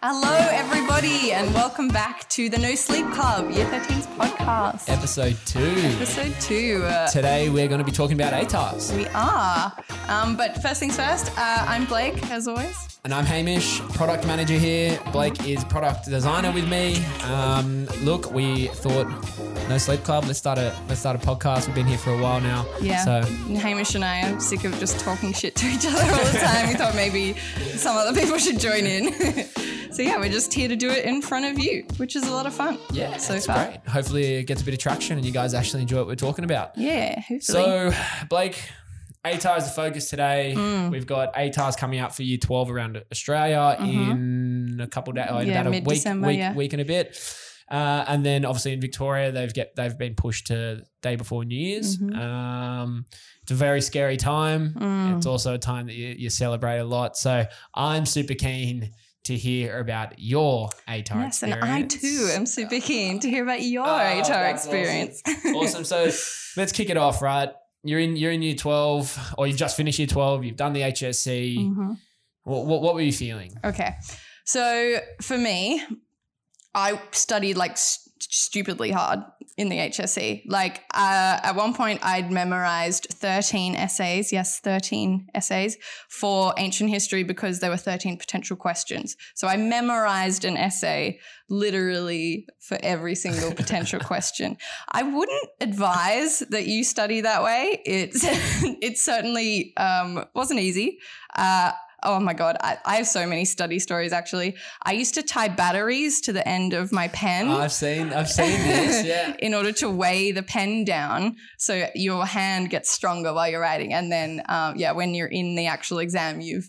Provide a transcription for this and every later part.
Hello, everybody, and welcome back to the No Sleep Club, Year 13's podcast. Episode 2. Today we're going to be talking about ATARs. We are. But first things first, I'm Blake, as always. And I'm Hamish, product manager here. Blake is product designer with me. Look, we thought No Sleep Club, let's start a podcast. We've been here for a while now. Yeah. So Hamish and I are sick of just talking shit to each other all the time. We thought maybe some other people should join in. So yeah, we're just here to do it in front of you, which is a lot of fun. Yeah, so far. Great. Hopefully it gets a bit of traction and you guys actually enjoy what we're talking about. Yeah, hopefully. So Blake, ATAR is the focus today. We've got ATARs coming out for Year 12 around Australia in a couple of days, about a week and a bit. And then obviously in Victoria, they've been pushed to day before New Year's. It's a very scary time. It's also a time that you celebrate a lot. So I'm super keen to hear about your ATAR experience. Yes, and I too am super keen to hear about your ATAR experience. Awesome. So let's kick it off, right? You're in Year 12, or you've just finished Year 12. You've done the HSC. What were you feeling? Okay, so for me, I studied like stupidly hard in the HSC. Like at one point I'd memorized 13 essays, yes, 13 essays for ancient history because there were 13 potential questions. So I memorized an essay literally for every single potential question. I wouldn't advise that you study that way. It certainly wasn't easy. Oh my God, I have so many study stories actually. I used to tie batteries to the end of my pen. I've seen this, yeah. In order to weigh the pen down so your hand gets stronger while you're writing. And then, when you're in the actual exam, you're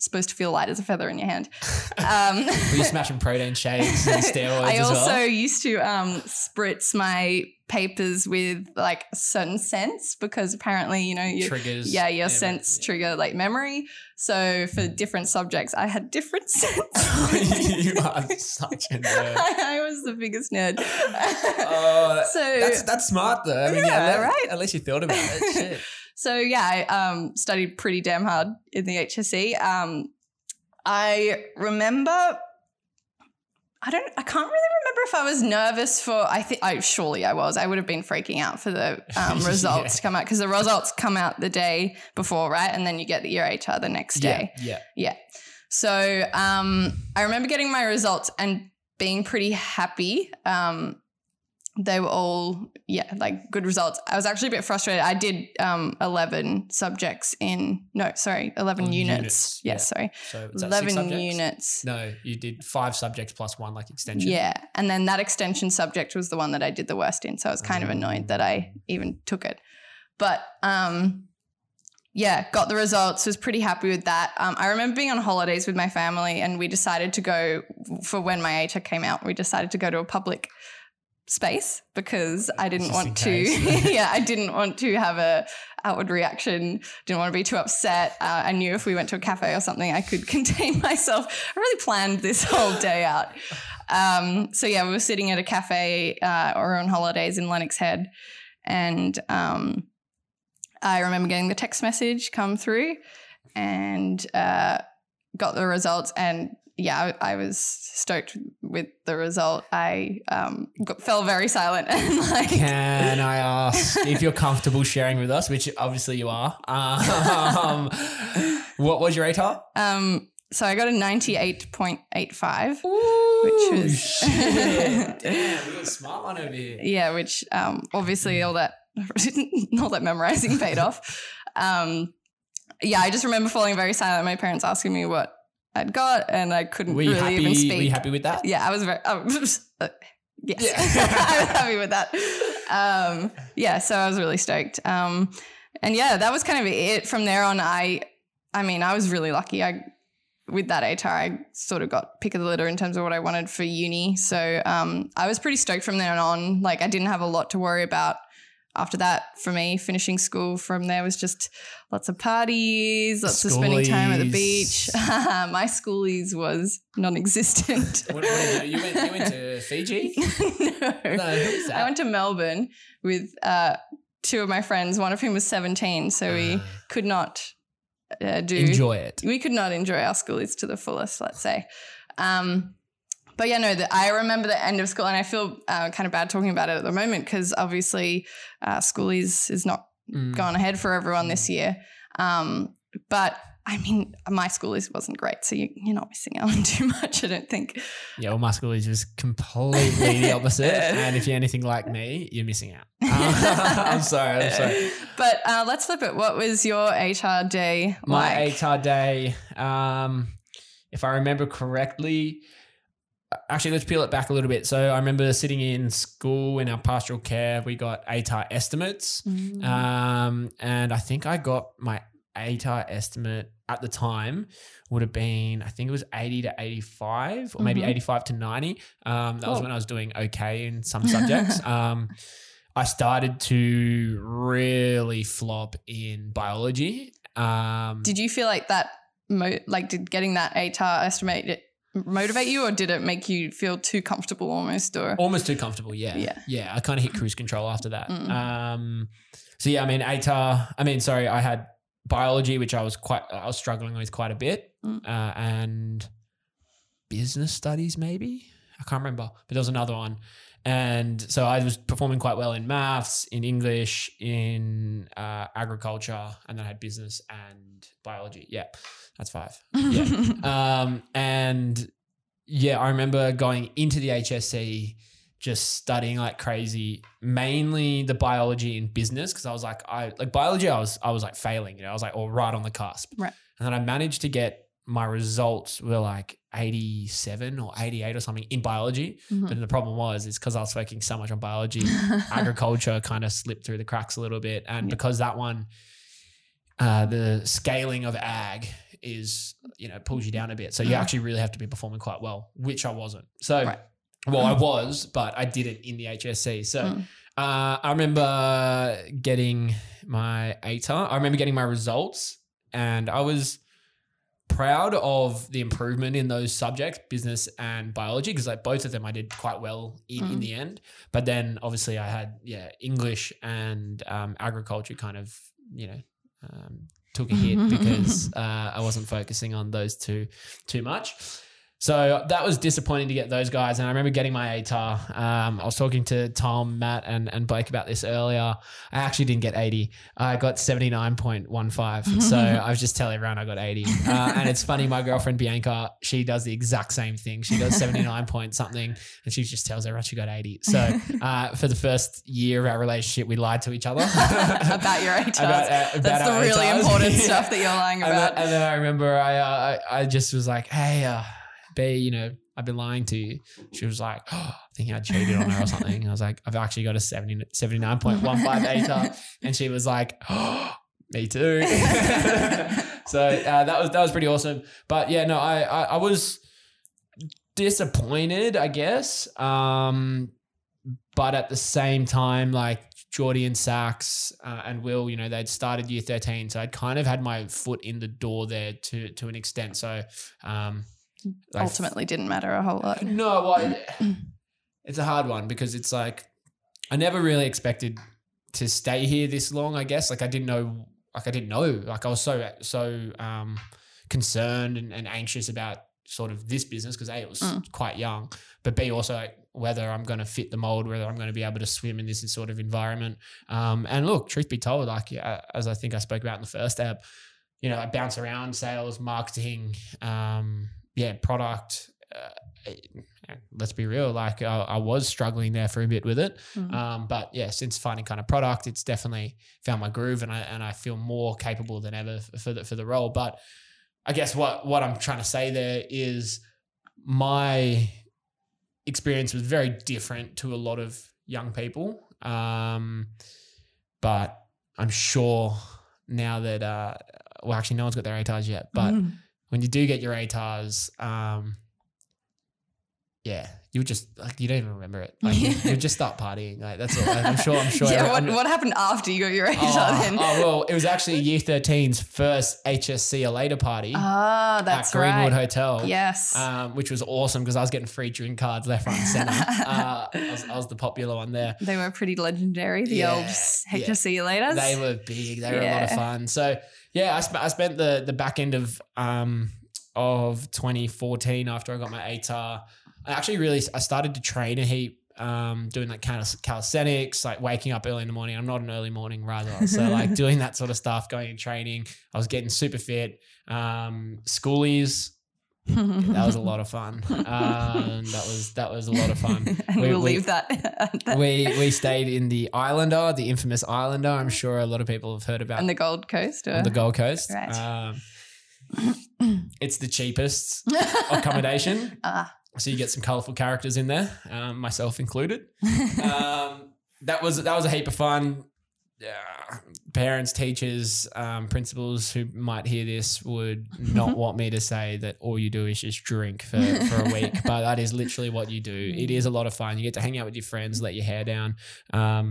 supposed to feel light as a feather in your hand. Were you smashing protein shakes and steroids as well? I also used to spritz my papers with like certain scents because apparently, triggers. Yeah, your scents trigger like memory. So for different subjects, I had different scents. You are such a nerd. I was the biggest nerd. Oh, so that's smart though. I mean, right? At least you thought about it. Shit. So yeah, I studied pretty damn hard in the HSC. I remember. I can't really remember if I was nervous surely I was. I would have been freaking out for the results to come out because the results come out the day before, right? And then you get your ATAR the next day. Yeah. So I remember getting my results and being pretty happy. They were all, good results. I was actually a bit frustrated. I did 11 units. So was that 11 units. No, you did 5 subjects plus 1 like extension. Yeah, and then that extension subject was the one that I did the worst in, so I was kind of annoyed that I even took it. But, got the results, was pretty happy with that. I remember being on holidays with my family and we decided to go, for when my ATAR came out, we decided to go to a public space because I didn't want to I didn't want to have a outward reaction, didn't want to be too upset. I knew if we went to a cafe or something I could contain myself. I really planned this whole day out. We were sitting at a cafe or on holidays in Lennox Head and I remember getting the text message come through and got the results and I was stoked with the result. I fell very silent. And can I ask if you're comfortable sharing with us, which obviously you are, what was your ATAR? So I got a 98.85, which was shit. Damn, we got a smart one over here. Yeah, which obviously all that memorizing paid off. I just remember falling very silent. My parents asking me what I'd got and I couldn't really even speak. Were you happy with that? Yeah, I was very yes. I was happy with that. So I was really stoked. That was kind of it. From there on, I was really lucky. With that ATAR, I sort of got pick of the litter in terms of what I wanted for uni. So I was pretty stoked from there on. I didn't have a lot to worry about. After that, for me, finishing school from there was just lots of parties, lots of spending time at the beach. My schoolies was non-existent. What you went to Fiji? No, who's that? I went to Melbourne with 2 of my friends, one of whom was 17, so we could not enjoy our schoolies to the fullest, let's say. But yeah, no, I remember the end of school, and I feel kind of bad talking about it at the moment because obviously school is not gone ahead for everyone this year. But I mean, my school wasn't great, so you're not missing out on too much, I don't think. Yeah, well, my school was completely the opposite, and if you're anything like me, you're missing out. I'm sorry. But let's flip it. What was your ATAR day like? My ATAR day, if I remember correctly, actually, let's peel it back a little bit. So I remember sitting in school in our pastoral care, we got ATAR estimates, and I think I got my ATAR estimate at the time would have been, I think it was 80 to 85 or maybe 85 to 90. That was when I was doing okay in some subjects. I started to really flop in biology. Did you feel like that, did getting that ATAR estimate motivate you, or did it make you feel too comfortable almost? Almost too comfortable, yeah. I kind of hit cruise control after that. So yeah, I mean, I had biology, which I was struggling with quite a bit, and business studies maybe, I can't remember, but there was another one. And so I was performing quite well in maths, in English, in agriculture, and then I had business and biology. Yeah, that's 5. Yeah. And yeah, I remember going into the HSC just studying like crazy, mainly the biology and business, because I was like, biology, I was like failing, you know, I was like, or right on the cusp. Right. And then I managed to get, my results were like 87 or 88 or something in biology. But the problem is because I was working so much on biology, agriculture kind of slipped through the cracks a little bit. And because that one, the scaling of ag is, you know, pulls you down a bit. So you actually really have to be performing quite well, which I wasn't. So, well, I was, but I did it in the HSC. So I remember getting my ATAR. I remember getting my results, and I was proud of the improvement in those subjects, business and biology, because like both of them I did quite well in the end. But then obviously I had English and agriculture kind of, you know, took a hit because I wasn't focusing on those two too much. So that was disappointing to get those guys. And I remember getting my ATAR. I was talking to Tom, Matt and Blake about this earlier. I actually didn't get 80. I got 79.15. So I was just telling everyone I got 80. And it's funny, my girlfriend Bianca, she does the exact same thing. She does 79 point something, and she just tells everyone she got 80. So for the first year of our relationship, we lied to each other. About your ATARs. That's the really ATARs. Important stuff that you're lying about. And then I remember I just was like, hey, B, you know, I've been lying to you. She was like, oh, I think I cheated on her or something. I was like, I've actually got a 79.15 ATAR. And she was like, oh, me too. So that was pretty awesome. But yeah, no, I was disappointed, I guess. But at the same time, like Geordie and Sachs and Will, you know, they'd started year 13. So I'd kind of had my foot in the door there to an extent. So, ultimately didn't matter a whole lot. No, well, it's a hard one because it's like I never really expected to stay here this long, I guess. Like I didn't know. Like I was so concerned and anxious about sort of this business because A, it was quite young, but B, also like whether I'm going to fit the mold, whether I'm going to be able to swim in this sort of environment. And look, truth be told, like as I think I spoke about in the first tab, you know, I bounce around sales, marketing, product. Let's be real. Like I was struggling there for a bit with it. But yeah, since finding kind of product, it's definitely found my groove, and I feel more capable than ever for the role. But I guess what I'm trying to say there is my experience was very different to a lot of young people. But I'm sure now that, actually no one's got their ATARs yet, but when you do get your ATARs, you just like you don't even remember it. Like you just start partying. Like that's all. Like, I'm sure. Yeah. What happened after you got your ATAR then? Oh well, it was actually Year 13's first HSC Elater party. Ah, that's right. At Greenwood Hotel. Yes. Which was awesome because I was getting free drink cards left, right, and center. I was the popular one there. They were pretty legendary. The old HSC Elaters. They were big. They were a lot of fun. So. Yeah, I spent the back end of of 2014 after I got my ATAR, I started to train a heap, doing like calisthenics, like waking up early in the morning. I'm not an early morning riser. So like doing that sort of stuff, going and training, I was getting super fit. Schoolies, that was a lot of fun. That was a lot of fun. And we'll leave that. we stayed in the Islander, the infamous Islander. I'm sure a lot of people have heard about. On the Gold Coast? Or? On the Gold Coast. Right. It's the cheapest accommodation. So you get some colourful characters in there, myself included. That was a heap of fun. Yeah. Parents, teachers, principals who might hear this would not want me to say that all you do is just drink for a week, but that is literally what you do. It is a lot of fun. You get to hang out with your friends, let your hair down. I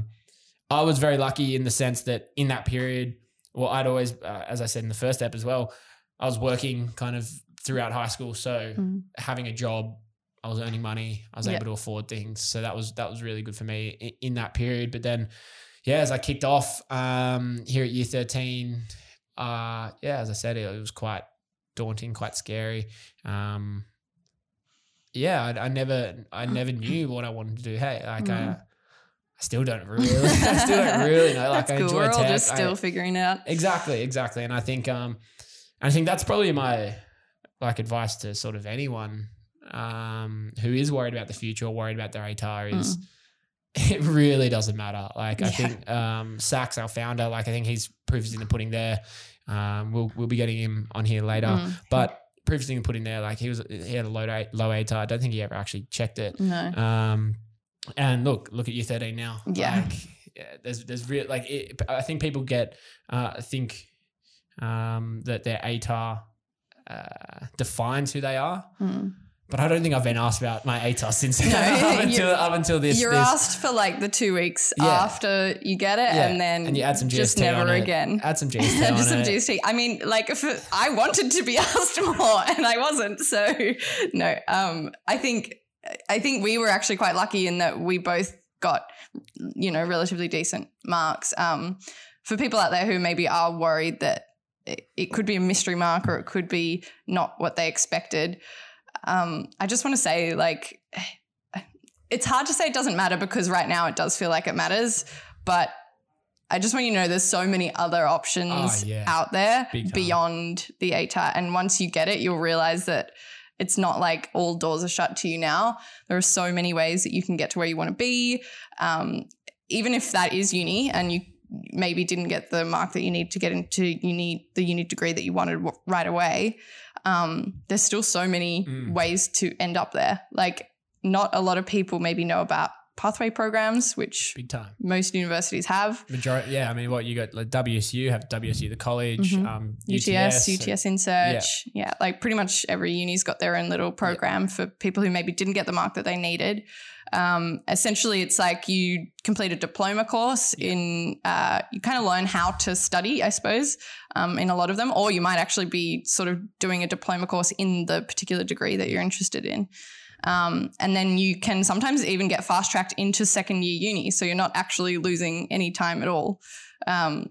was very lucky in the sense that in that period, well, I'd always, as I said in the first ep as well, I was working kind of throughout high school. So having a job, I was earning money, I was able to afford things. So that was really good for me in that period. But then, yeah, as I kicked off here at Year 13, as I said, it was quite daunting, quite scary. I never knew what I wanted to do. Hey, like I still don't really know. Like, that's cool. We're all just still figuring out. Exactly. And I think that's probably my advice to sort of anyone who is worried about the future or worried about their ATAR is it really doesn't matter. Like, I think Sax, our founder, like I think he's proofs in the pudding there. We'll be getting him on here later, but proofs in the pudding there. Like he had a low ATAR. I don't think he ever actually checked it. No. And look at Year 13 now. Yeah. Like, yeah, there's real, like it, I think people get, that their ATAR defines who they are. But I don't think I've been asked about my ATAR since up until this. You're asked for like the 2 weeks after you get it, and then you add some GST just never again. Add some GST on it. Just some GST. I mean, like I wanted to be asked more and I wasn't. So no, I think we were actually quite lucky in that we both got, relatively decent marks. For people out there who maybe are worried that it could be a mystery mark or it could be not what they expected. I just want to say, like, it's hard to say it doesn't matter because right now it does feel like it matters, but I just want you to know there's so many other options out there beyond the ATAR. And once you get it, you'll realize that it's not like all doors are shut to you now. There are so many ways that you can get to where you want to be. Even if that is uni and you maybe didn't get the mark that you need to get into uni, the uni degree that you wanted right away, there's still so many ways to end up there. Like, not a lot of people maybe know about pathway programs, which big time most universities have. Majority, yeah. I mean, what you got, like WSU, the college, UTS in search. Yeah. Like pretty much every uni's got their own little program for people who maybe didn't get the mark that they needed. Essentially it's like you complete a diploma course in, you kind of learn how to study, I suppose, in a lot of them, or you might actually be sort of doing a diploma course in the particular degree that you're interested in. And then you can sometimes even get fast tracked into second year uni. So you're not actually losing any time at all. And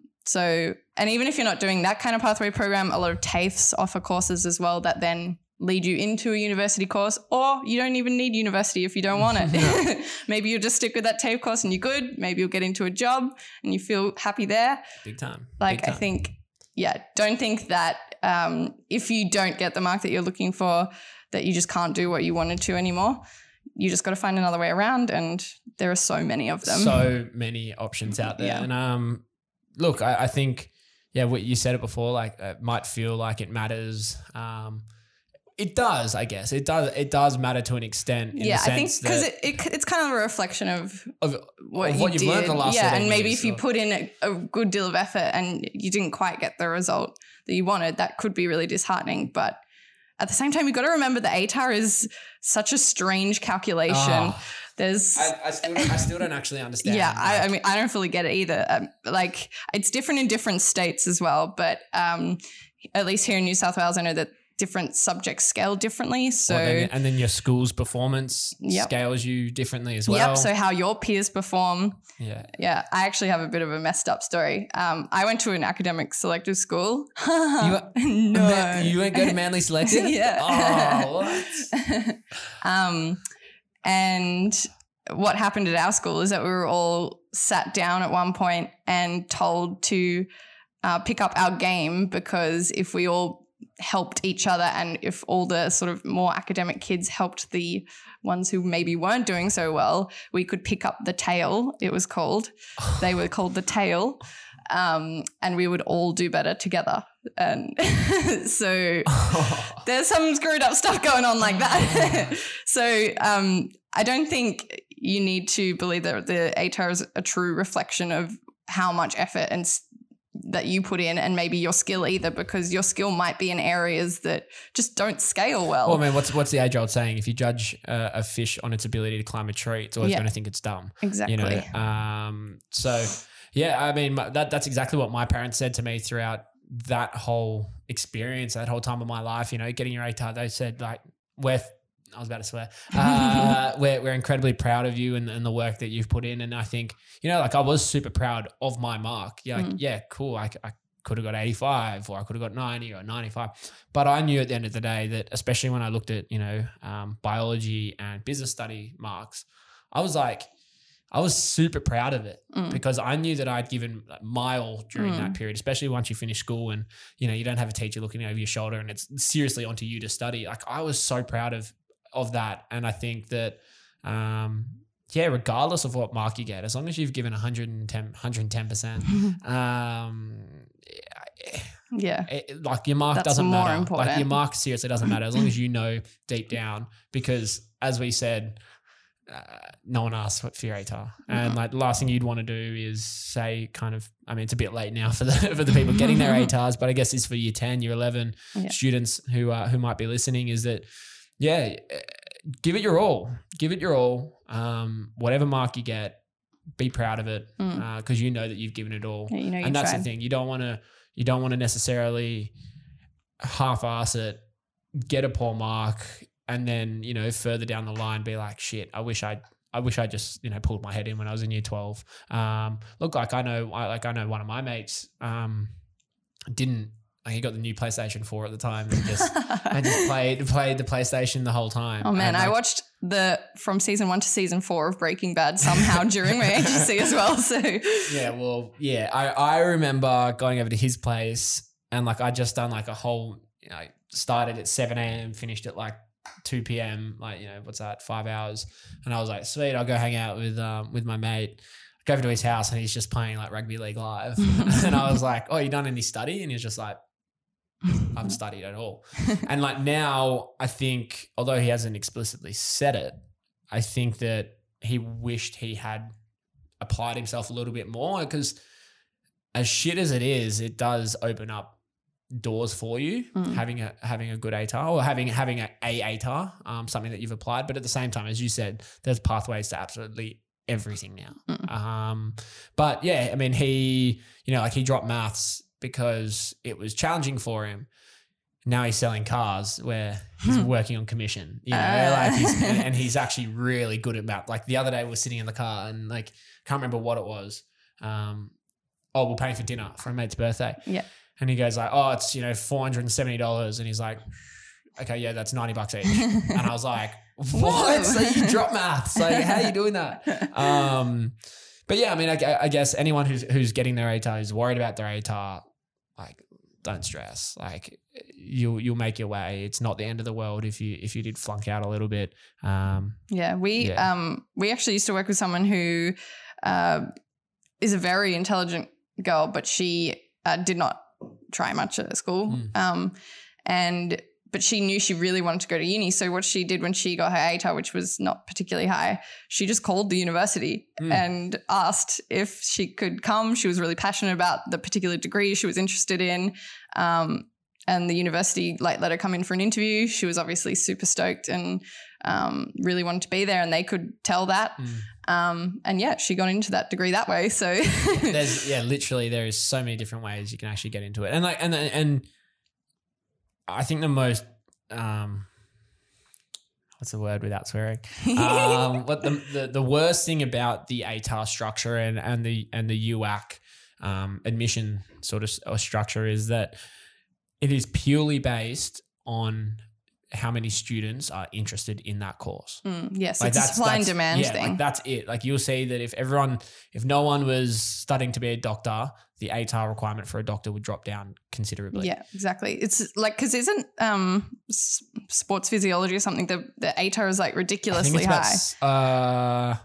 even if you're not doing that kind of pathway program, a lot of TAFEs offer courses as well that then lead you into a university course, or you don't even need university if you don't want it. Maybe you'll just stick with that TAFE course and you're good. Maybe you'll get into a job and you feel happy there. Big time. Like, big time. I think, don't think that if you don't get the mark that you're looking for, that you just can't do what you wanted to anymore. You just got to find another way around, and there are so many of them. So many options out there. Yeah. And look, I think, what you said it before, like it might feel like it matters. It does, I guess. It does matter to an extent. In the sense I think because it's kind of a reflection of what you've learned the last. Yeah, and maybe if you put in a good deal of effort and you didn't quite get the result that you wanted, that could be really disheartening. But at the same time, you've got to remember the ATAR is such a strange calculation. I still don't actually understand. Yeah, I mean, I don't fully get it either. Like, it's different in different states as well. But at least here in New South Wales, I know that different subjects scale differently. So and then your school's performance scales you differently as well. Yep. So how your peers perform. Yeah. Yeah. I actually have a bit of a messed up story. I went to an academic selective school. You went to Manly Selective? Yeah. Oh, what? And what happened at our school is that we were all sat down at one point and told to pick up our game, because if we all helped each other and if all the sort of more academic kids helped the ones who maybe weren't doing so well, we could pick up the tail, it was called. They were called the tail. And we would all do better together. And so there's some screwed up stuff going on like that. I don't think you need to believe that the ATAR is a true reflection of how much effort and that you put in, and maybe your skill either, because your skill might be in areas that just don't scale well. Well, I mean, what's the age-old saying? If you judge a fish on its ability to climb a tree, it's always going to think it's dumb. Exactly. You know? So, yeah, I mean, that's exactly what my parents said to me throughout that whole experience, that whole time of my life, you know, getting your ATAR. They said, like, I was about to swear. We're incredibly proud of you and the work that you've put in. And I think, you know, like, I was super proud of my mark. Yeah, like, yeah, cool. I could have got 85 or I could have got 90 or 95. But I knew at the end of the day that, especially when I looked at, you know, biology and business study marks, I was super proud of it because I knew that I'd given my all during that period, especially once you finish school and, you know, you don't have a teacher looking over your shoulder and it's seriously onto you to study. Like, I was so proud of that. And I think that, regardless of what mark you get, as long as you've given 110%, like, your mark doesn't matter. Important. Like, your mark seriously doesn't matter as long as you know deep down, because as we said, no one asks for your ATAR. And like, the last thing you'd want to do is say kind of, I mean, it's a bit late now for the people getting their ATARs, but I guess it's for year 10, year 11 students who might be listening, is that, yeah, give it your all. Give it your all. Whatever mark you get, be proud of it because you know that you've given it all. Yeah, you know, and that's tried. The thing. You don't want to necessarily half-ass it, get a poor mark, and then, you know, further down the line be like, shit, I wish I just, you know, pulled my head in when I was in year 12. Look, like, I know one of my mates didn't. He got the new PlayStation 4 at the time and just played the PlayStation the whole time. Oh, man, I watched from season 1 to season 4 of Breaking Bad somehow during my HSC as well. So I remember going over to his place and, like, I just done like a whole, you know, started at 7 a.m., finished at like 2 p.m., like, you know, what's that, 5 hours. And I was like, sweet, I'll go hang out with my mate. I go over to his house and he's just playing like Rugby League Live. And I was like, oh, you done any study? And he's just like, I've studied at all. And like, now I think, although he hasn't explicitly said it, I think that he wished he had applied himself a little bit more, because as shit as it is, it does open up doors for you, having a good ATAR or having a ATAR, something that you've applied. But at the same time, as you said, there's pathways to absolutely everything now. But yeah, I mean, he, you know, like, he dropped maths because it was challenging for him. Now he's selling cars where he's working on commission, you know, and he's actually really good at math. Like, the other day we were sitting in the car and, like, can't remember what it was. We're paying for dinner for a mate's birthday. Yeah. And he goes like, oh, it's, you know, $470. And he's like, okay, yeah, that's $90 each. And I was like, what? So you drop maths. Like, how are you doing that? But yeah, I mean, I guess anyone who's getting their ATAR, who's worried about their ATAR, like, don't stress. Like, you'll make your way. It's not the end of the world if you did flunk out a little bit. We actually used to work with someone who is a very intelligent girl, but she did not try much at school. But she knew she really wanted to go to uni. So what she did when she got her ATAR, which was not particularly high, she just called the university and asked if she could come. She was really passionate about the particular degree she was interested in. And the university, like, let her come in for an interview. She was obviously super stoked and really wanted to be there, and they could tell that. She got into that degree that way. So there is so many different ways you can actually get into it. And I think the most what's the word without swearing? What the worst thing about the ATAR structure and the UAC admission sort of structure is that it is purely based on how many students are interested in that course. Yes, like it's a supply and demand thing. Like that's it. Like you'll see that if no one was studying to be a doctor, the ATAR requirement for a doctor would drop down considerably. Yeah, exactly. It's like because isn't sports physiology or something, the ATAR is like ridiculously high. I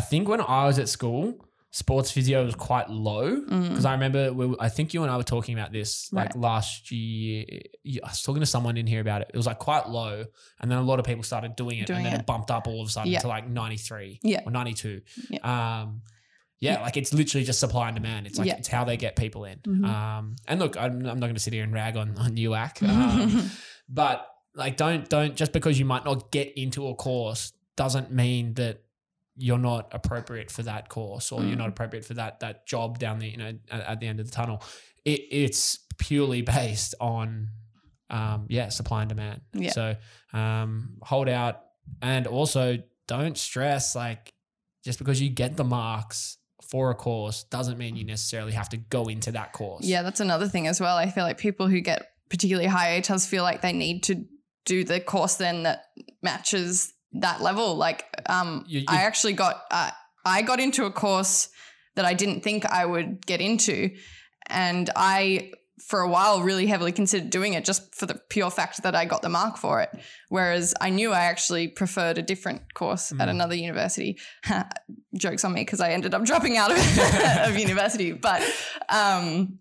think when I was at school, sports physio was quite low because I remember I think you and I were talking about this like last year. I was talking to someone in here about it. It was like quite low and then a lot of people started doing it. It bumped up all of a sudden to like 93 or 92. Yeah. Like it's literally just supply and demand. It's like it's how they get people in. Mm-hmm. And look, I'm not going to sit here and rag on UAC, but like don't just because you might not get into a course doesn't mean that you're not appropriate for that course or you're not appropriate for that job down the, at the end of the tunnel. It's purely based on, supply and demand. Yeah. So hold out and also don't stress, like just because you get the marks for a course doesn't mean you necessarily have to go into that course. Yeah, that's another thing as well. I feel like people who get particularly high ATARs feel like they need to do the course then that matches that level. Like I actually got into a course that I didn't think I would get into, and I for a while really heavily considered doing it just for the pure fact that I got the mark for it, whereas I knew I actually preferred a different course at another university. Joke's on me because I ended up dropping out of university. But I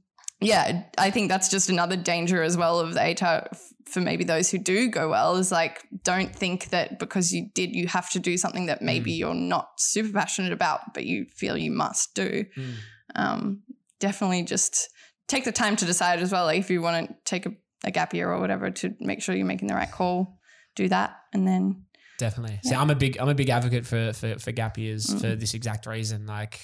think that's just another danger as well of the ATAR for maybe those who do go well is like don't think that because you have to do something that maybe you're not super passionate about but you feel you must do. Definitely just take the time to decide as well, like if you want to take a gap year or whatever to make sure you're making the right call, do that and then. Definitely. Yeah. So I'm a big advocate for gap years for this exact reason. Like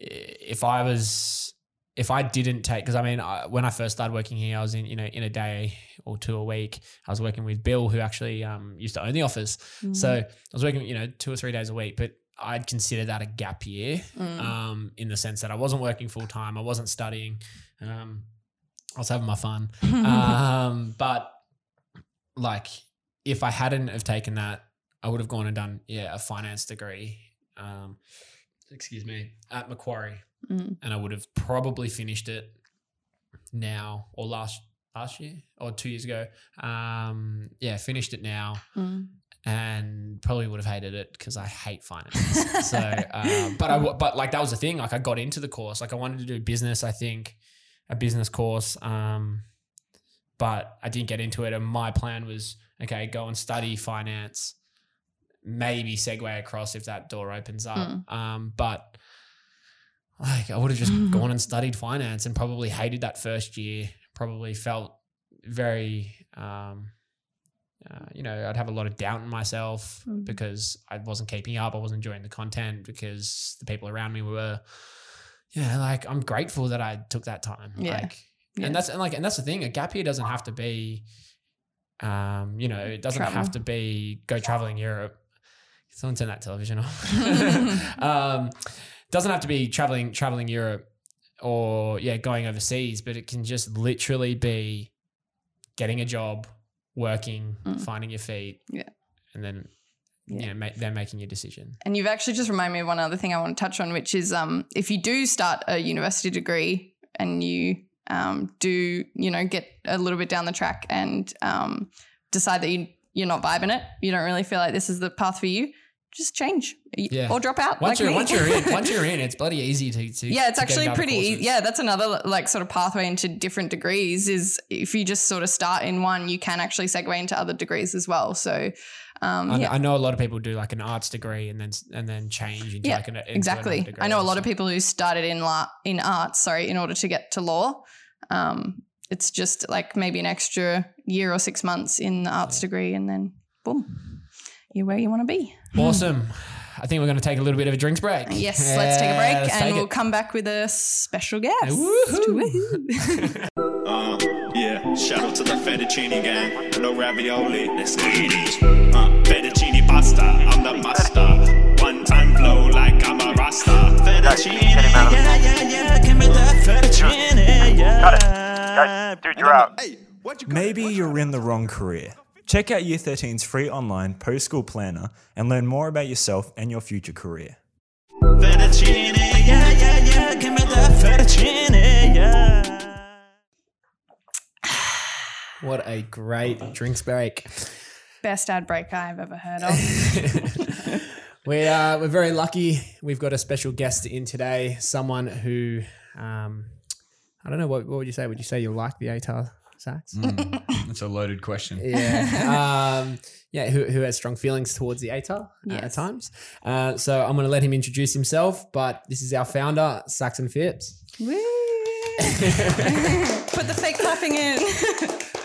if I didn't take, because I mean, when I first started working here, I was in a day or two a week. I was working with Bill, who actually used to own the office. So I was working, 2 or 3 days a week, but I'd consider that a gap year in the sense that I wasn't working full time. I wasn't studying. I was having my fun. But like if I hadn't have taken that, I would have gone and done, a finance degree, at Macquarie. And I would have probably finished it now or last year or 2 years ago. Finished it now and probably would have hated it because I hate finance. So, but like that was the thing. Like I got into the course. Like I wanted to do business. I think a business course. But I didn't get into it. And my plan was go and study finance. Maybe segue across if that door opens up. But. Like I would have just gone and studied finance and probably hated that first year, probably felt very, I'd have a lot of doubt in myself because I wasn't keeping up. I wasn't enjoying the content because the people around me were, I'm grateful that I took that time. Yeah. That's the thing. A gap year doesn't have to be, it doesn't have to be go traveling Europe. Someone turn that television off. Doesn't have to be traveling Europe or going overseas, but it can just literally be getting a job, working, finding your feet, and then they're making your decision. And you've actually just reminded me of one other thing I want to touch on, which is if you do start a university degree and you do get a little bit down the track and decide that you're not vibing it, you don't really feel like this is the path for you. Just change or drop out. Once you're in, it's bloody easy to it's actually pretty easy. Yeah, that's another like sort of pathway into different degrees is if you just sort of start in one, you can actually segue into other degrees as well. So I know a lot of people do like an arts degree and then change into another degree. I know a lot of people who started in arts, in order to get to law. It's just like maybe an extra year or 6 months in the arts degree and then boom. You're where you want to be. Awesome. I think we're going to take a little bit of a drinks break. Yes, let's take a break and we'll come back with a special guest. Woohoo. Shout out to the fettuccine gang. No ravioli, let's eat it. Fettuccine pasta, I'm the master. One time flow like I'm a rasta. Fettuccine, yeah. Give me that fettuccine, yeah. Got it. Guys, dude, you're out. Hey, maybe you're in the wrong career. Check out Year 13's free online post-school planner and learn more about yourself and your future career. Fettuccine, yeah, yeah, yeah. Give me that fettuccine, yeah. What a great drinks break. Best ad break I've ever heard of. We're very lucky. We've got a special guest in today, someone who, I don't know, what would you say? Would you say you like the ATAR? Sax? That's a loaded question. Yeah. Who has strong feelings towards the ATAR at times. So I'm going to let him introduce himself, but this is our founder, Saxon Phipps. Woo! Put the fake clapping in.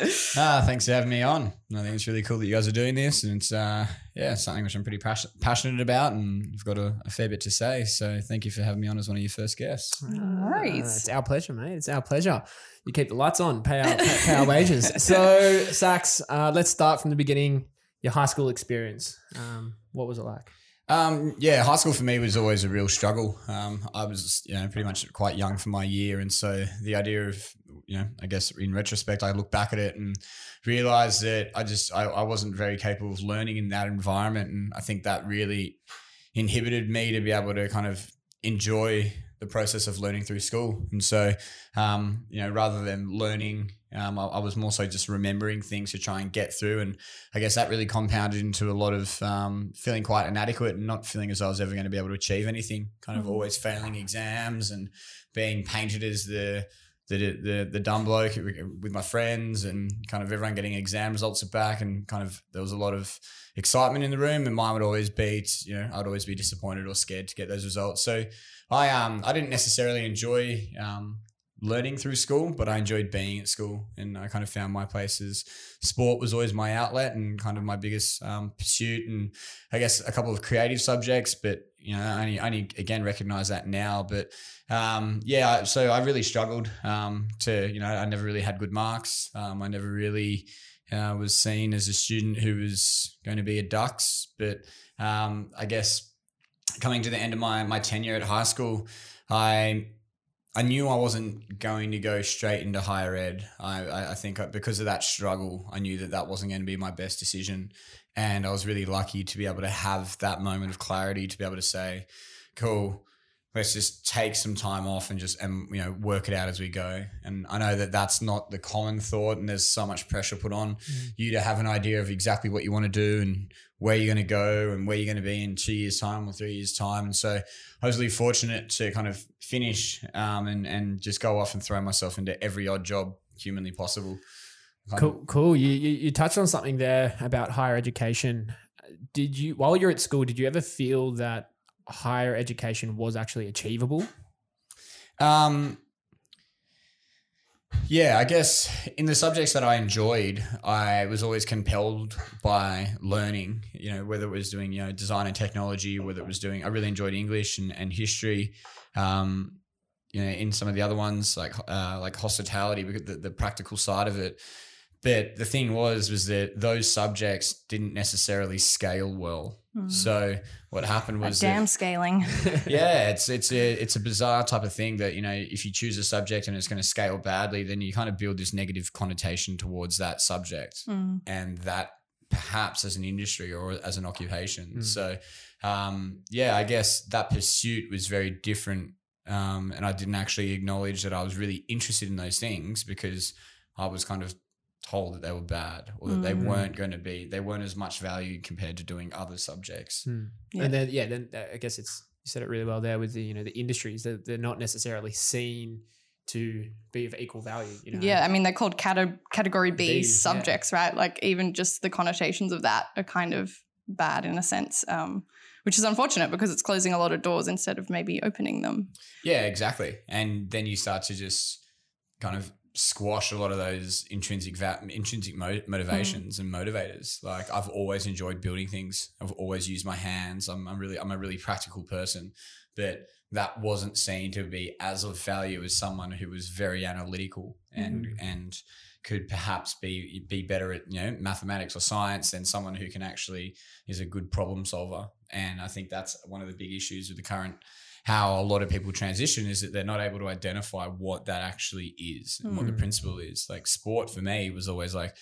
Thanks for having me on. I think it's really cool that you guys are doing this, and it's something which I'm pretty passionate about, and I've got a fair bit to say. So thank you for having me on as one of your first guests. No worries. It's our pleasure, mate. It's our pleasure. You keep the lights on, pay our wages. So Sax, let's start from the beginning. Your high school experience, what was it like? High school for me was always a real struggle. I was, pretty much quite young for my year. And so the idea of, I guess in retrospect, I look back at it and realize that I wasn't very capable of learning in that environment. And I think that really inhibited me to be able to kind of enjoy the process of learning through school. And so, rather than learning, I was more so just remembering things to try and get through. And I guess that really compounded into a lot of feeling quite inadequate and not feeling as I was ever going to be able to achieve anything, kind of always failing exams and being painted as the dumb bloke with my friends, and kind of everyone getting exam results back, and kind of there was a lot of excitement in the room, and mine would always be, I'd always be disappointed or scared to get those results. So I didn't necessarily enjoy learning through school, but I enjoyed being at school, and I kind of found my places. Sport was always my outlet and kind of my biggest pursuit, and I guess a couple of creative subjects, but I only again recognize that now, but so I really struggled I never really had good marks. I never really was seen as a student who was going to be a Dux, but I guess coming to the end of my tenure at high school, I knew I wasn't going to go straight into higher ed. I think because of that struggle, I knew that wasn't going to be my best decision. And I was really lucky to be able to have that moment of clarity to be able to say, cool, let's just take some time off and just work it out as we go. And I know that that's not the common thought, and there's so much pressure put on you to have an idea of exactly what you want to do and where you're going to go and where you're going to be in 2 years' time or 3 years' time. And so I was really fortunate to kind of finish and just go off and throw myself into every odd job humanly possible. Cool. You touched on something there about higher education. While you're at school, did you ever feel that higher education was actually achievable? I guess in the subjects that I enjoyed, I was always compelled by learning, whether it was doing, design and technology, whether it was doing, I really enjoyed English and history. In some of the other ones like hospitality, the practical side of it. But the thing was that those subjects didn't necessarily scale well. So what happened was scaling. Yeah, it's a bizarre type of thing that, if you choose a subject and it's going to scale badly, then you kind of build this negative connotation towards that subject, and that perhaps as an industry or as an occupation. So, I guess that pursuit was very different, and I didn't actually acknowledge that I was really interested in those things because I was kind of told that they were bad or that they weren't as much value compared to doing other subjects. And then I guess you said it really well there with the, the industries that they're not necessarily seen to be of equal value. Yeah. I mean, they're called category B subjects, right? Like even just the connotations of that are kind of bad in a sense, which is unfortunate because it's closing a lot of doors instead of maybe opening them. Yeah, exactly. And then you start to just kind of squash a lot of those intrinsic motivations and motivators. Like I've always enjoyed building things. I've always used my hands. I'm a really practical person, but that wasn't seen to be as of value as someone who was very analytical and could perhaps be better at, you know, mathematics or science than someone who can actually is a good problem solver. And I think that's one of the big issues with the current, how a lot of people transition, is that they're not able to identify what that actually is and what the principle is. Like sport for me was always like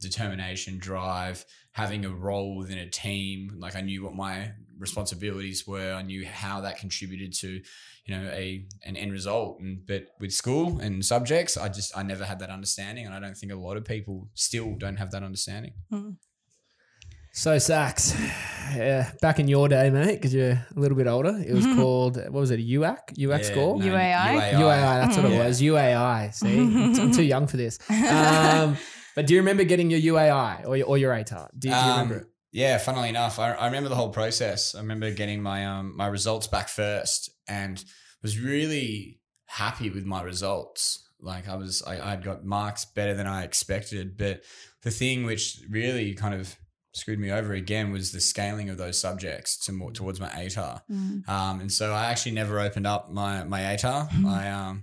determination, drive, having a role within a team. Like I knew what my responsibilities were. I knew how that contributed to, you know, an end result. And but with school and subjects, I never had that understanding, and I don't think a lot of people still don't have that understanding. So Sax, back in your day, mate, because you're a little bit older, it was called, what was it, UAC? UAC score? No, UAI? UAI, that's what it was, UAI. See, I'm too young for this. But do you remember getting your UAI or your ATAR? Do you remember it? Yeah, funnily enough, I remember the whole process. I remember getting my my results back first and was really happy with my results. Like I'd got marks better than I expected. But the thing which really kind of screwed me over again was the scaling of those subjects towards my ATAR. And so I actually never opened up my ATAR. I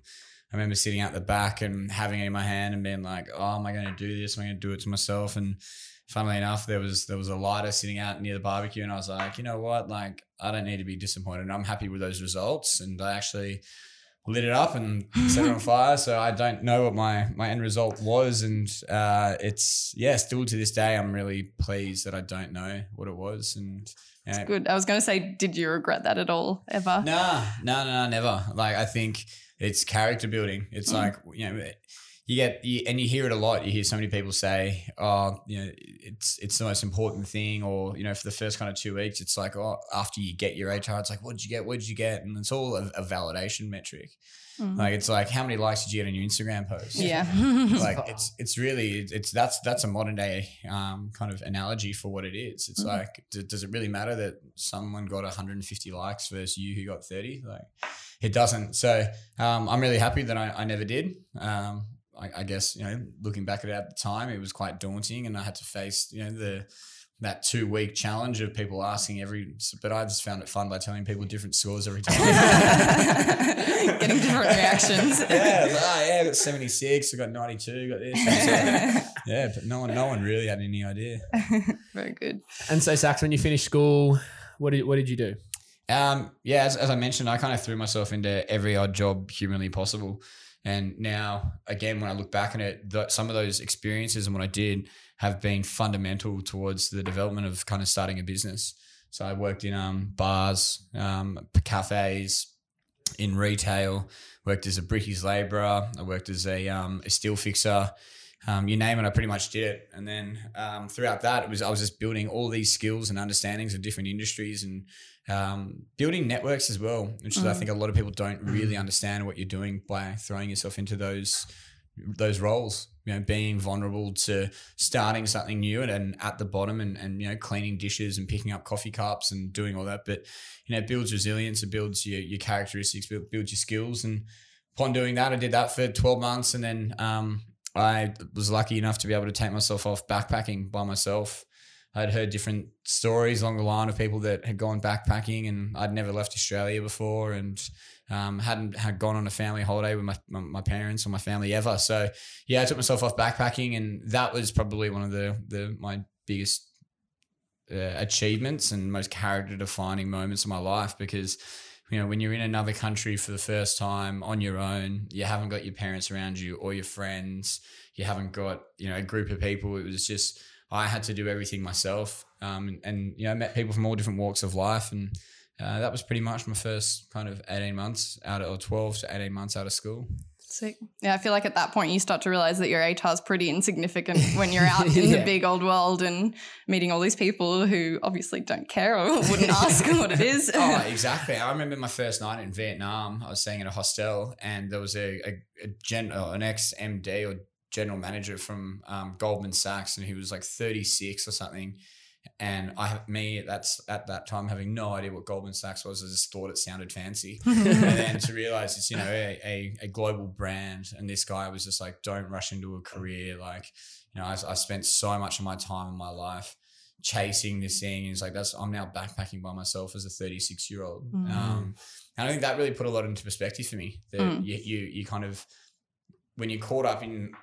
remember sitting out the back and having it in my hand and being like, oh, am I going to do this? Am I going to do it to myself? And funnily enough, there was a lighter sitting out near the barbecue, and I was like, you know what? Like, I don't need to be disappointed. I'm happy with those results. And I actually lit it up and set it on fire. So I don't know what my end result was. And it's, yeah, still to this day, I'm really pleased that I don't know what it was. And it's good. I was going to say, did you regret that at all ever? No, never. Like, I think it's character building. It's like, you know, and you hear it a lot. You hear so many people say, oh, you know, it's the most important thing, or, you know, for the first kind of 2 weeks, it's like, oh, after you get your ATAR, it's like, what did you get? What did you get? And it's all a validation metric. Like, it's like, how many likes did you get on your Instagram post? Yeah. Like it's really, that's a modern day kind of analogy for what it is. It's like, does it really matter that someone got 150 likes versus you who got 30? Like it doesn't. So I'm really happy that I never did. I guess, you know, looking back at it at the time, it was quite daunting, and I had to face, you know, that 2 week challenge of people asking but I just found it fun by telling people different scores every time. Getting different reactions. Yeah, I got 76, I got 92, got this. Yeah, but no one really had any idea. Very good. And so Sax, when you finished school, what did you do? As I mentioned, I kind of threw myself into every odd job humanly possible. And now, again, when I look back on it, some of those experiences and what I did have been fundamental towards the development of kind of starting a business. So I worked in bars, cafes, in retail, worked as a brickies labourer, I worked as a steel fixer, you name it, I pretty much did it. And then throughout that, I was just building all these skills and understandings of different industries and building networks as well, which is, I think a lot of people don't really understand what you're doing by throwing yourself into those roles, you know, being vulnerable to starting something new and at the bottom and, you know, cleaning dishes and picking up coffee cups and doing all that. But, you know, it builds resilience, it builds your characteristics, it builds your skills. And upon doing that, I did that for 12 months. And then I was lucky enough to be able to take myself off backpacking by myself. I'd heard different stories along the line of people that had gone backpacking, and I'd never left Australia before, and had gone on a family holiday with my parents or my family ever. So yeah, I took myself off backpacking, and that was probably one of my biggest achievements and most character defining moments of my life, because, you know, when you're in another country for the first time on your own, you haven't got your parents around you or your friends, you haven't got, you know, a group of people. It was just, I had to do everything myself, and you know, met people from all different walks of life, and that was pretty much my first kind of 12 to 18 months out of school. Sick. Yeah, I feel like at that point you start to realize that your ATAR is pretty insignificant when you're out in the big old world and meeting all these people who obviously don't care or wouldn't ask what it is. Oh, exactly. I remember my first night in Vietnam. I was staying at a hostel, and there was an ex-MD or general manager from Goldman Sachs, and he was like 36 or something. And at that time having no idea what Goldman Sachs was, I just thought it sounded fancy. And then to realize it's, you know, a global brand, and this guy was just like, don't rush into a career. Like, you know, I spent so much of my time in my life chasing this thing, and it's like, I'm now backpacking by myself as a 36-year-old. And I think that really put a lot into perspective for me. That you kind of, when you're caught up in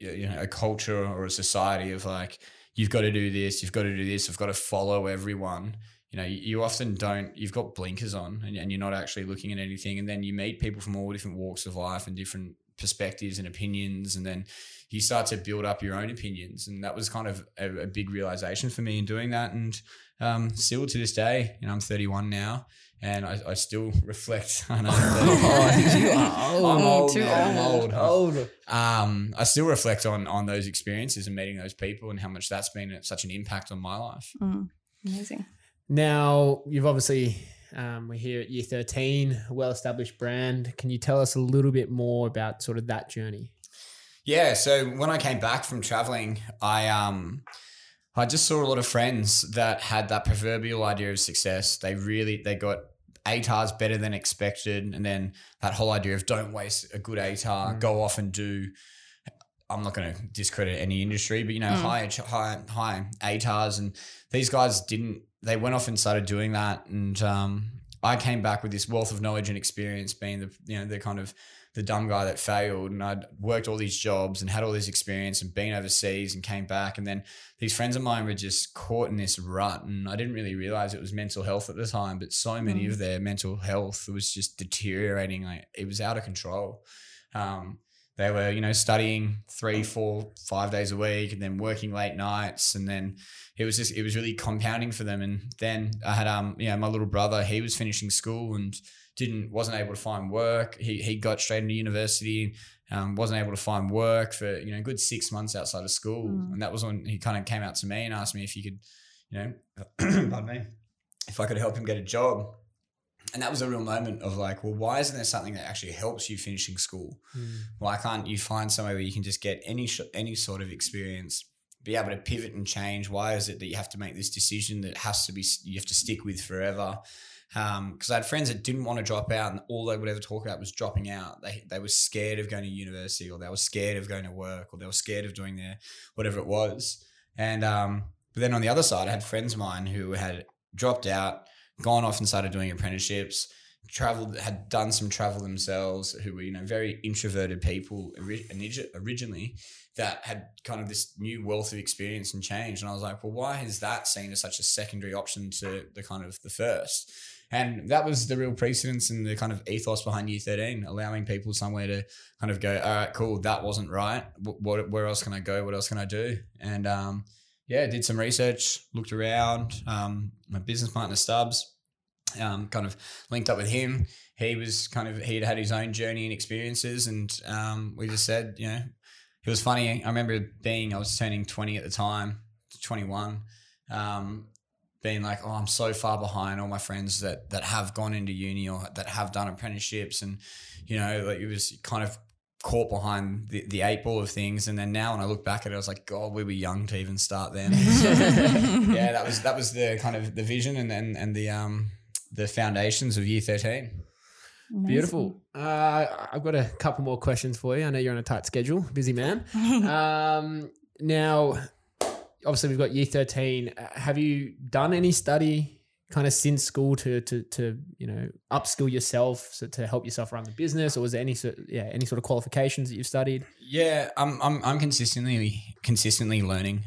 you know, a culture or a society of like, you've got to do this, you've got to do this, I've got to follow everyone. You know, you often don't, you've got blinkers on and you're not actually looking at anything. And then you meet people from all different walks of life and different perspectives and opinions. And then you start to build up your own opinions. And that was kind of a big realization for me in doing that. And still to this day, you know, I'm 31 now. And I still reflect on it. I'm old. I still reflect on those experiences and meeting those people and how much that's been such an impact on my life. Mm, amazing. Now, you've obviously, we're here at Year 13, a well-established brand. Can you tell us a little bit more about sort of that journey? Yeah. So when I came back from traveling, I just saw a lot of friends that had that proverbial idea of success. They got ATARs better than expected. And then that whole idea of don't waste a good ATAR, go off and do, I'm not going to discredit any industry, but, you know, high ATARs. And these guys they went off and started doing that. And I came back with this wealth of knowledge and experience, being the kind of the dumb guy that failed, and I'd worked all these jobs and had all this experience and been overseas and came back. And then these friends of mine were just caught in this rut, and I didn't really realize it was mental health at the time, but so many of their mental health was just deteriorating. Like, it was out of control. They were, you know, studying 3, 4, 5 days a week and then working late nights. And then it was really compounding for them. And then I had, you know, my little brother, he was finishing school and wasn't able to find work. He got straight into university, wasn't able to find work for, you know, a good 6 months outside of school. And that was when he kind of came out to me and asked me if he could, you know, pardon me, if I could help him get a job. And that was a real moment of like, well, why isn't there something that actually helps you finishing school? Why can't you find somewhere where you can just get any sort of experience, be able to pivot and change? Why is it that you have to make this decision that you have to stick with forever? Because I had friends that didn't want to drop out, and all they would ever talk about was dropping out. They were scared of going to university, or they were scared of going to work, or they were scared of doing their whatever it was. And but then on the other side, I had friends of mine who had dropped out, gone off and started doing apprenticeships, had done some travel themselves, who were, you know, very introverted people originally, that had kind of this new wealth of experience and change. And I was like, well, why is that seen as such a secondary option to the kind of the first? And that was the real precedence and the kind of ethos behind Year 13, allowing people somewhere to kind of go, all right, cool, that wasn't right. Where else can I go? What else can I do? And yeah, did some research, looked around. My business partner Stubbs, kind of linked up with him. He'd had his own journey and experiences, and we just said, you know, it was funny. I remember I was turning 20 at the time, 21, being like, oh, I'm so far behind all my friends that have gone into uni or that have done apprenticeships, and, you know, like, it was kind of caught behind the eight ball of things. And then now when I look back at it, I was like, God, we were young to even start then. So, yeah, that was the kind of the vision and the foundations of Year 13. Amazing. Beautiful. I've got a couple more questions for you. I know you're on a tight schedule, busy man. Now, obviously we've got Year 13. Have you done any study kind of since school to you know, upskill yourself, so to help yourself run the business, or was there any sort of qualifications that you've studied? Yeah, I'm consistently learning.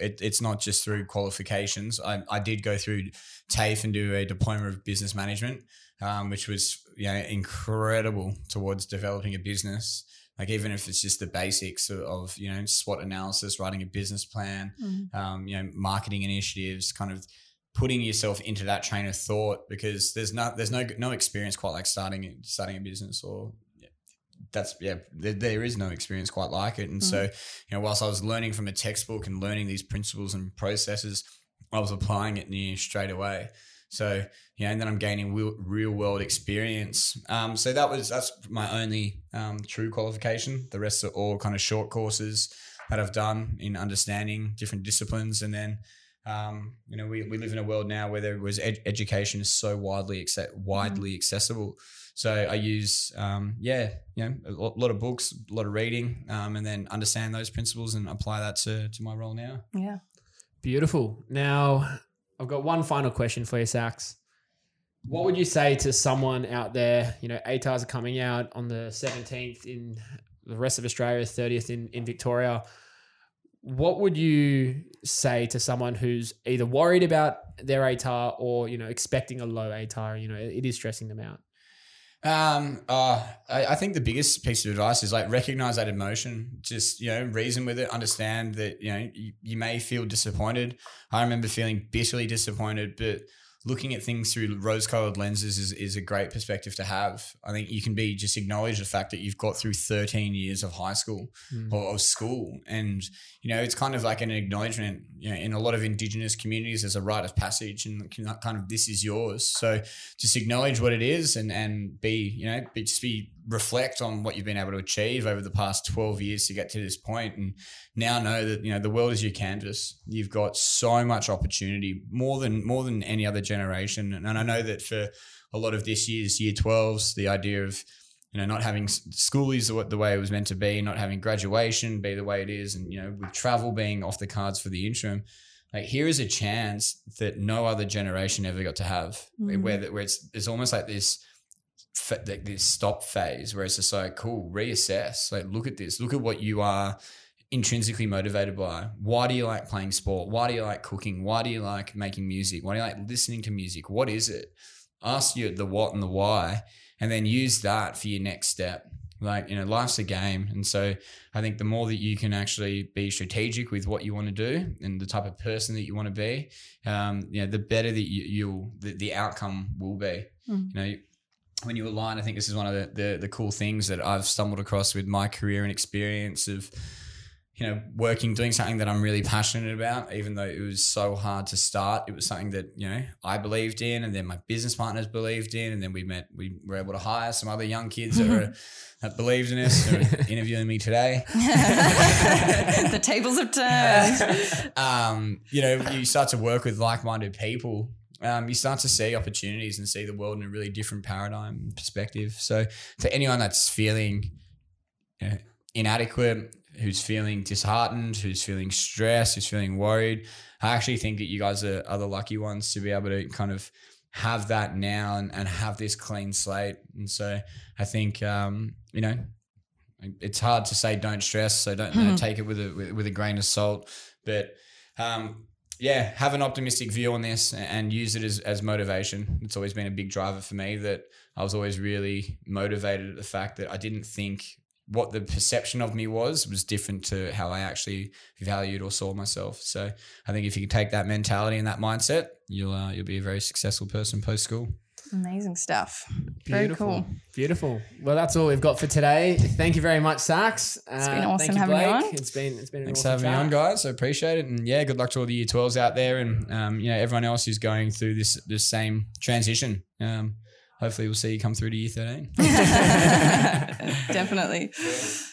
It's not just through qualifications. I did go through TAFE and do a diploma of business management, which was, you know, incredible towards developing a business. Like, even if it's just the basics of, you know, SWOT analysis, writing a business plan, you know, marketing initiatives, kind of putting yourself into that train of thought, because there's no experience quite like starting a business, or there is no experience quite like it. And so, you know, whilst I was learning from a textbook and learning these principles and processes, I was applying it near straight away. So, you know, and then I'm gaining real world experience. So that's my only true qualification. The rest are all kind of short courses that I've done in understanding different disciplines. And then, you know, we live in a world now where education is so widely accessible. So I use, you know, a lot of books, a lot of reading, and then understand those principles and apply that to my role now. Yeah. Beautiful. Now, I've got one final question for you, Sax. What would you say to someone out there? You know, ATARs are coming out on the 17th in the rest of Australia, 30th in Victoria. What would you say to someone who's either worried about their ATAR or, you know, expecting a low ATAR? You know, it is stressing them out. I think the biggest piece of advice is like recognize that emotion, just, you know, reason with it, understand that, you know, you may feel disappointed. I remember feeling bitterly disappointed, but looking at things through rose-colored lenses is a great perspective to have. I think you can be just acknowledge the fact that you've got through 13 years of high school or school. And, you know, it's kind of like an acknowledgement, you know, in a lot of Indigenous communities as a rite of passage and kind of this is yours. So just acknowledge what it is and be, you know, reflect on what you've been able to achieve over the past 12 years to get to this point, and now know that, you know, the world is your canvas. You've got so much opportunity, more than any other generation. And I know that for a lot of this year's year 12s, the idea of, you know, not having schoolies the way it was meant to be, not having graduation be the way it is, and, you know, with travel being off the cards for the interim, like here is a chance that no other generation ever got to have, where it's almost like this stop phase where it's just like, cool, reassess, like look at this, look at what you are intrinsically motivated by. Why do you like playing sport? Why do you like cooking? Why do you like making music? Why do you like listening to music? What is it? Ask you the what and the why, and then use that for your next step. Like, you know, life's a game. And so I think the more that you can actually be strategic with what you want to do and the type of person that you want to be, you know, the better that the outcome will be. You know, when you align, I think this is one of the cool things that I've stumbled across with my career and experience of, you know, working, doing something that I'm really passionate about, even though it was so hard to start. It was something that, you know, I believed in, and then my business partners believed in, and then we were able to hire some other young kids that believed in us, who are interviewing me today. The tables have turned. You know, you start to work with like-minded people. You start to see opportunities and see the world in a really different paradigm and perspective. So to anyone that's feeling, you know, inadequate, who's feeling disheartened, who's feeling stressed, who's feeling worried, I actually think that you guys are the lucky ones to be able to kind of have that now and have this clean slate. And so I think, you know, it's hard to say don't stress, so don't take it with a grain of salt. But yeah, have an optimistic view on this and use it as motivation. It's always been a big driver for me, that I was always really motivated at the fact that I didn't think what the perception of me was different to how I actually valued or saw myself. So I think if you can take that mentality and that mindset, you'll be a very successful person post school. Amazing stuff. Beautiful. Very cool. Beautiful. Well, that's all we've got for today. Thank you very much, Sax. It's been awesome having you on. It's been Thanks awesome for having me on, guys. I appreciate it. And yeah, good luck to all the year 12s out there, and you know, everyone else who's going through this same transition. Hopefully we'll see you come through to year 13. Definitely.